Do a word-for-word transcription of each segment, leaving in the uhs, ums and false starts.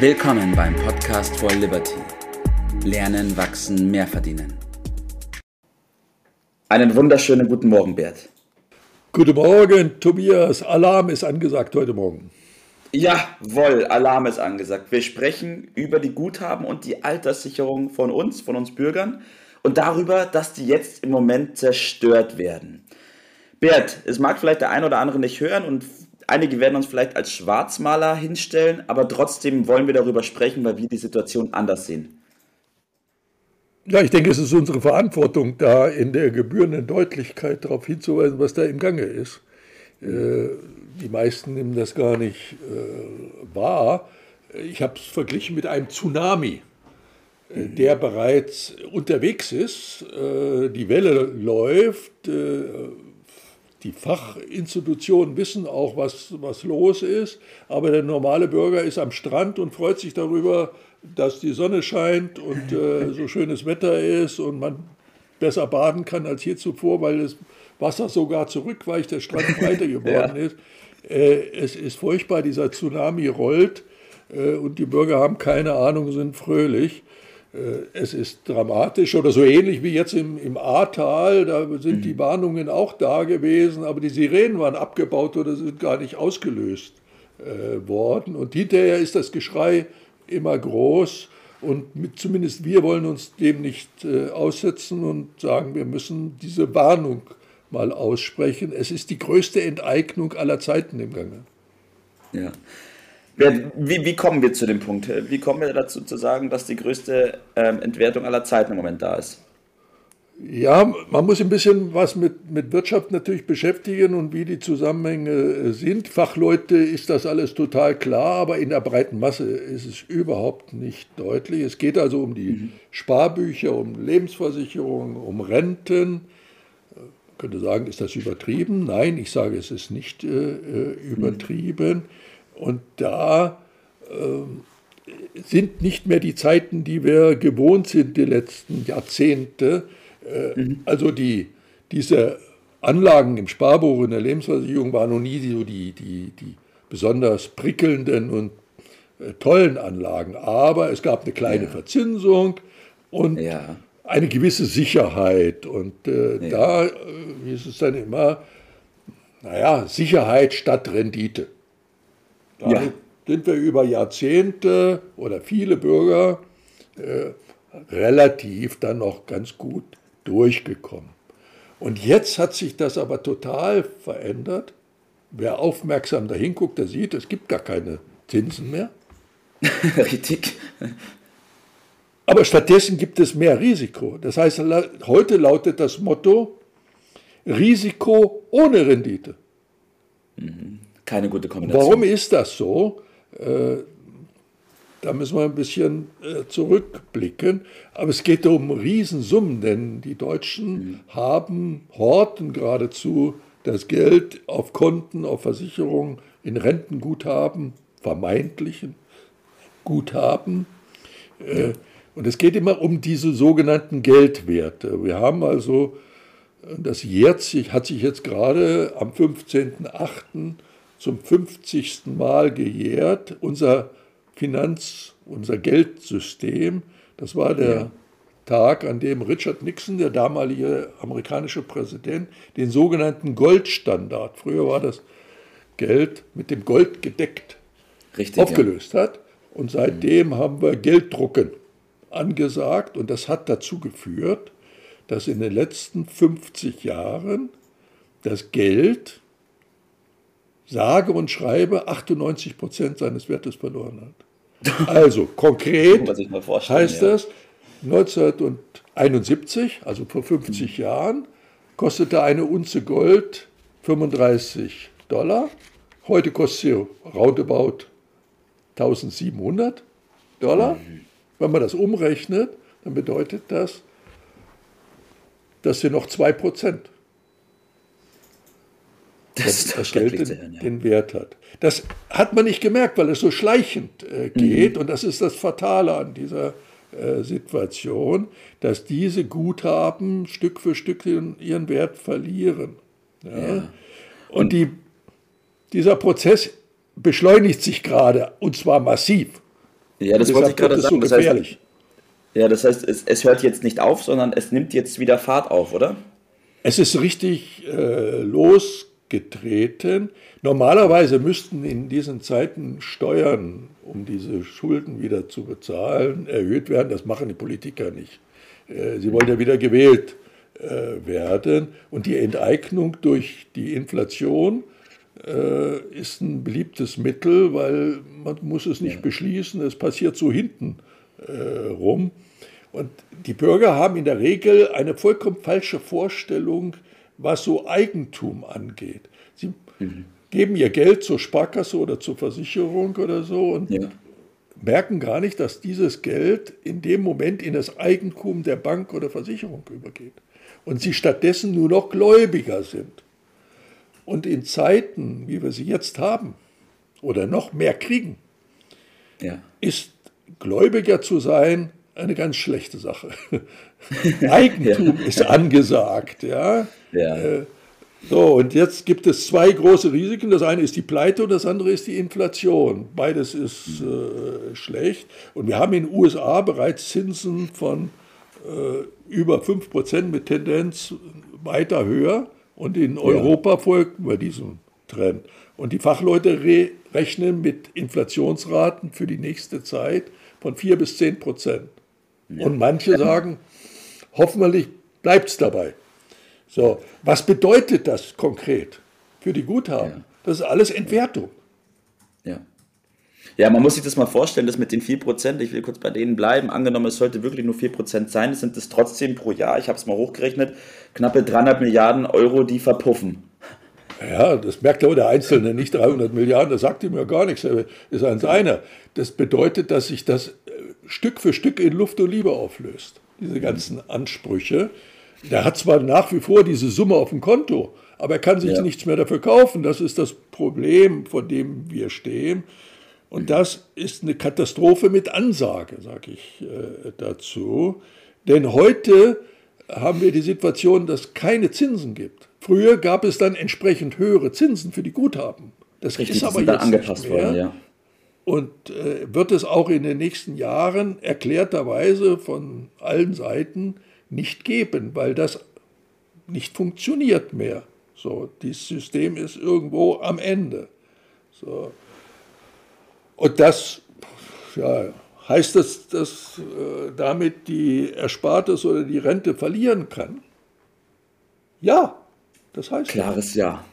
Willkommen beim Podcast for Liberty. Lernen, wachsen, mehr verdienen. Einen wunderschönen guten Morgen, Bert. Guten Morgen, Tobias. Alarm ist angesagt heute Morgen. Jawohl, Alarm ist angesagt. Wir sprechen über die Guthaben und die Alterssicherung von uns, von uns Bürgern und darüber, dass die jetzt im Moment zerstört werden. Bert, es mag vielleicht der ein oder andere nicht hören und einige werden uns vielleicht als Schwarzmaler hinstellen, aber trotzdem wollen wir darüber sprechen, weil wir die Situation anders sehen. Ja, ich denke, es ist unsere Verantwortung, da in der gebührenden Deutlichkeit darauf hinzuweisen, was da im Gange ist. Äh, die meisten nehmen das gar nicht äh, wahr. Ich habe es verglichen mit einem Tsunami, äh, der bereits unterwegs ist. Äh, die Welle läuft. Äh, Die Fachinstitutionen wissen auch, was, was los ist, aber der normale Bürger ist am Strand und freut sich darüber, dass die Sonne scheint und äh, so schönes Wetter ist und man besser baden kann als je zuvor, weil das Wasser sogar zurückweicht, der Strand breiter geworden ja. ist. Äh, es ist furchtbar, dieser Tsunami rollt äh, und die Bürger haben keine Ahnung, sind fröhlich. Es ist dramatisch oder so ähnlich wie jetzt im, im Ahrtal, da sind die Warnungen auch da gewesen, aber die Sirenen waren abgebaut oder sind gar nicht ausgelöst äh, worden. Und hinterher ist das Geschrei immer groß und mit, zumindest wir wollen uns dem nicht äh, aussetzen und sagen, wir müssen diese Warnung mal aussprechen. Es ist die größte Enteignung aller Zeiten im Gange. Ja. Wie, wie kommen wir zu dem Punkt? Wie kommen wir dazu zu sagen, dass die größte ähm, Entwertung aller Zeiten im Moment da ist? Ja, man muss ein bisschen was mit, mit Wirtschaft natürlich beschäftigen und wie die Zusammenhänge sind. Fachleute ist das alles total klar, aber in der breiten Masse ist es überhaupt nicht deutlich. Es geht also um die mhm. Sparbücher, um Lebensversicherungen, um Renten. Ich könnte sagen, ist das übertrieben? Nein, ich sage, es ist nicht äh, übertrieben. Mhm. Und da äh, sind nicht mehr die Zeiten, die wir gewohnt sind, die letzten Jahrzehnte. Äh, mhm. Also die, diese Anlagen im Sparbuch, in der Lebensversicherung waren noch nie so die, die, die besonders prickelnden und äh, tollen Anlagen. Aber es gab eine kleine ja. Verzinsung und ja. eine gewisse Sicherheit. Und äh, ja. da äh, ist es dann immer, naja, Sicherheit statt Rendite. Da ja. sind wir über Jahrzehnte oder viele Bürger äh, relativ dann noch ganz gut durchgekommen. Und jetzt hat sich das aber total verändert. Wer aufmerksam da hinguckt, der sieht, es gibt gar keine Zinsen mehr. Richtig. Aber stattdessen gibt es mehr Risiko. Das heißt, heute lautet das Motto, Risiko ohne Rendite. Mhm. Keine gute Kombination. Warum ist das so? Äh, da müssen wir ein bisschen äh, zurückblicken. Aber es geht um Riesensummen, denn die Deutschen mhm. haben, horten geradezu das Geld auf Konten, auf Versicherungen, in Rentenguthaben, vermeintlichen Guthaben. Äh, und es geht immer um diese sogenannten Geldwerte. Wir haben also, das jetzt, hat sich jetzt gerade am fünfzehnten achten zum fünfzigsten Mal gejährt, unser Finanz-, unser Geldsystem. Das war der ja. Tag, an dem Richard Nixon, der damalige amerikanische Präsident, den sogenannten Goldstandard, früher war das Geld mit dem Gold gedeckt, Richtig, aufgelöst ja. hat. Und seitdem mhm. haben wir Gelddrucken angesagt. Und das hat dazu geführt, dass in den letzten fünfzig Jahren das Geld sage und schreibe achtundneunzig Prozent seines Wertes verloren hat. Also konkret heißt ja. das, neunzehnhunderteinundsiebzig, also vor fünfzig mhm. Jahren, kostete eine Unze Gold fünfunddreißig Dollar. Heute kostet sie roundabout eintausendsiebenhundert Dollar. Mhm. Wenn man das umrechnet, dann bedeutet das, dass sie noch zwei Prozent Das, das, das Geld den, ja. den Wert hat. Das hat man nicht gemerkt, weil es so schleichend äh, geht. Mhm. Und das ist das Fatale an dieser äh, Situation, dass diese Guthaben Stück für Stück ihren Wert verlieren. Ja? Ja. Und, und die, dieser Prozess beschleunigt sich gerade, und zwar massiv. Ja, das wollte ich gerade sagen. Das heißt, ja, das heißt, es, es hört jetzt nicht auf, sondern es nimmt jetzt wieder Fahrt auf, oder? Es ist richtig äh, losgetreten. Normalerweise müssten in diesen Zeiten Steuern, um diese Schulden wieder zu bezahlen, erhöht werden. Das machen die Politiker nicht. Äh, sie wollen ja wieder gewählt äh, werden. Und die Enteignung durch die Inflation äh, ist ein beliebtes Mittel, weil man muss es nicht ja. beschließen. Es passiert so hinten äh, rum. Und die Bürger haben in der Regel eine vollkommen falsche Vorstellung, was so Eigentum angeht. Sie mhm. geben ihr Geld zur Sparkasse oder zur Versicherung oder so und ja. merken gar nicht, dass dieses Geld in dem Moment in das Eigentum der Bank oder Versicherung übergeht. Und sie stattdessen nur noch Gläubiger sind. Und in Zeiten, wie wir sie jetzt haben oder noch mehr kriegen, ja. ist Gläubiger zu sein eine ganz schlechte Sache. Eigentum ja. ist angesagt. Ja? Ja. Äh, so, und jetzt gibt es zwei große Risiken. Das eine ist die Pleite und das andere ist die Inflation. Beides ist äh, schlecht. Und wir haben in den U S A bereits Zinsen von äh, über fünf Prozent mit Tendenz weiter höher. Und in ja. Europa folgen wir diesem Trend. Und die Fachleute re- rechnen mit Inflationsraten für die nächste Zeit von vier bis zehn Prozent. Ja. Und manche sagen, hoffentlich bleibt es dabei. So, was bedeutet das konkret für die Guthaben? Ja. Das ist alles Entwertung. Ja. ja, man muss sich das mal vorstellen, das mit den vier Prozent, ich will kurz bei denen bleiben, angenommen, es sollte wirklich nur vier Prozent sein, sind es trotzdem pro Jahr, ich habe es mal hochgerechnet, knappe dreihundert Milliarden Euro, die verpuffen. Ja, das merkt aber der Einzelne nicht, dreihundert Milliarden, das sagt ihm ja gar nichts, er ist ein Seiner. Das bedeutet, dass sich das Stück für Stück in Luft und Liebe auflöst, diese ganzen Ansprüche. Der hat zwar nach wie vor diese Summe auf dem Konto, aber er kann sich ja. nichts mehr dafür kaufen. Das ist das Problem, vor dem wir stehen. Und das ist eine Katastrophe mit Ansage, sage ich äh, dazu. Denn heute haben wir die Situation, dass keine Zinsen gibt. Früher gab es dann entsprechend höhere Zinsen für die Guthaben. Das Richtig, ist aber jetzt angepasst nicht mehr. Worden, ja. Und äh, wird es auch in den nächsten Jahren erklärterweise von allen Seiten nicht geben, weil das nicht funktioniert mehr. So, dieses System ist irgendwo am Ende. So. Und das ja, heißt, dass, dass äh, damit die Erspartes oder die Rente verlieren kann? Ja. Das heißt klares Ja.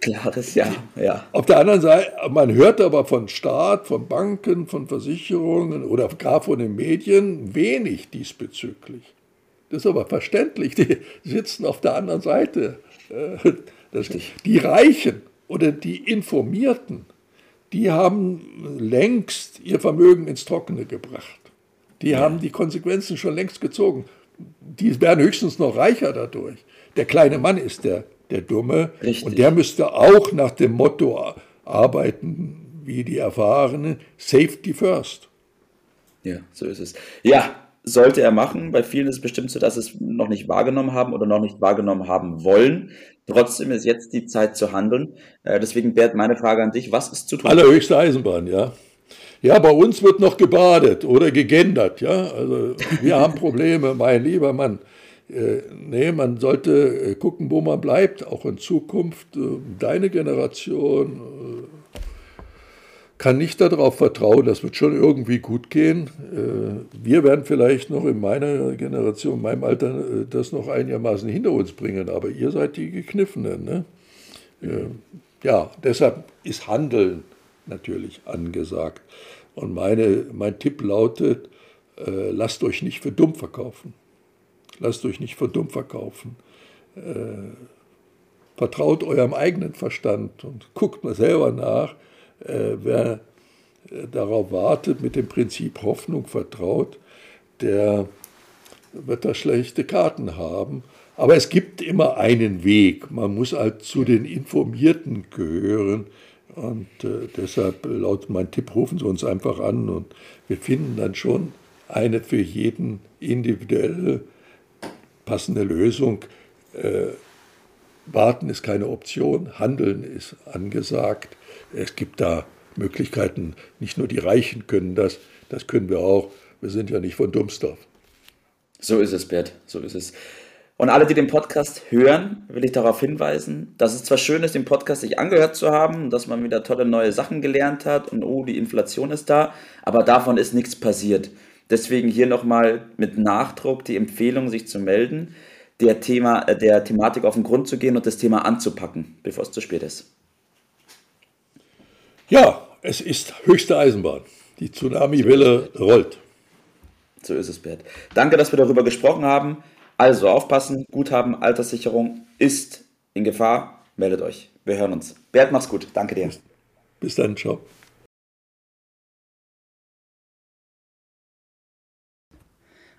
Klares Ja, ja. Auf der anderen Seite, man hört aber von Staat, von Banken, von Versicherungen oder gar von den Medien wenig diesbezüglich. Das ist aber verständlich. Die sitzen auf der anderen Seite. Das, die Reichen oder die Informierten, die haben längst ihr Vermögen ins Trockene gebracht. Die ja. haben die Konsequenzen schon längst gezogen. Die werden höchstens noch reicher dadurch. Der kleine Mann ist der, der Dumme. Richtig. Und der müsste auch nach dem Motto arbeiten, wie die Erfahrenen, Safety first. Ja, so ist es. Ja, sollte er machen. Bei vielen ist es bestimmt so, dass es noch nicht wahrgenommen haben oder noch nicht wahrgenommen haben wollen. Trotzdem ist jetzt die Zeit zu handeln. Deswegen, Bert, meine Frage an dich, was ist zu tun? Allerhöchste Eisenbahn, ja. Ja, bei uns wird noch gebadet oder gegendert, ja. Also wir haben Probleme, mein lieber Mann. Nee, man sollte gucken, wo man bleibt, auch in Zukunft. Deine Generation kann nicht darauf vertrauen, das wird schon irgendwie gut gehen. Wir werden vielleicht noch in meiner Generation, in meinem Alter, das noch einigermaßen hinter uns bringen, aber ihr seid die Gekniffenen. Ne? Ja, deshalb ist Handeln natürlich angesagt. Und meine, mein Tipp lautet, lasst euch nicht für dumm verkaufen. Lasst euch nicht für dumm verkaufen. Äh, vertraut eurem eigenen Verstand und guckt mal selber nach. Äh, wer äh, darauf wartet, mit dem Prinzip Hoffnung vertraut, der wird da schlechte Karten haben. Aber es gibt immer einen Weg. Man muss halt zu den Informierten gehören. Und äh, deshalb lautet mein Tipp, rufen Sie uns einfach an und wir finden dann schon eine für jeden individuelle passende Lösung. Äh, warten ist keine Option, Handeln ist angesagt. Es gibt da Möglichkeiten. Nicht nur die Reichen können das, das können wir auch. Wir sind ja nicht von Dumsdorf. So ist es, Bert, so ist es. Und alle, die den Podcast hören, will ich darauf hinweisen, dass es zwar schön ist, den Podcast sich angehört zu haben, dass man wieder tolle neue Sachen gelernt hat und oh, die Inflation ist da, aber davon ist nichts passiert. Deswegen hier nochmal mit Nachdruck die Empfehlung, sich zu melden, der, Thema, der Thematik auf den Grund zu gehen und das Thema anzupacken, bevor es zu spät ist. Ja, es ist höchste Eisenbahn. Die Tsunami-Welle rollt. So ist es, Bert. Danke, dass wir darüber gesprochen haben. Also aufpassen, Guthaben, Alterssicherung ist in Gefahr. Meldet euch. Wir hören uns. Bert, mach's gut. Danke dir. Bis, bis dann, ciao.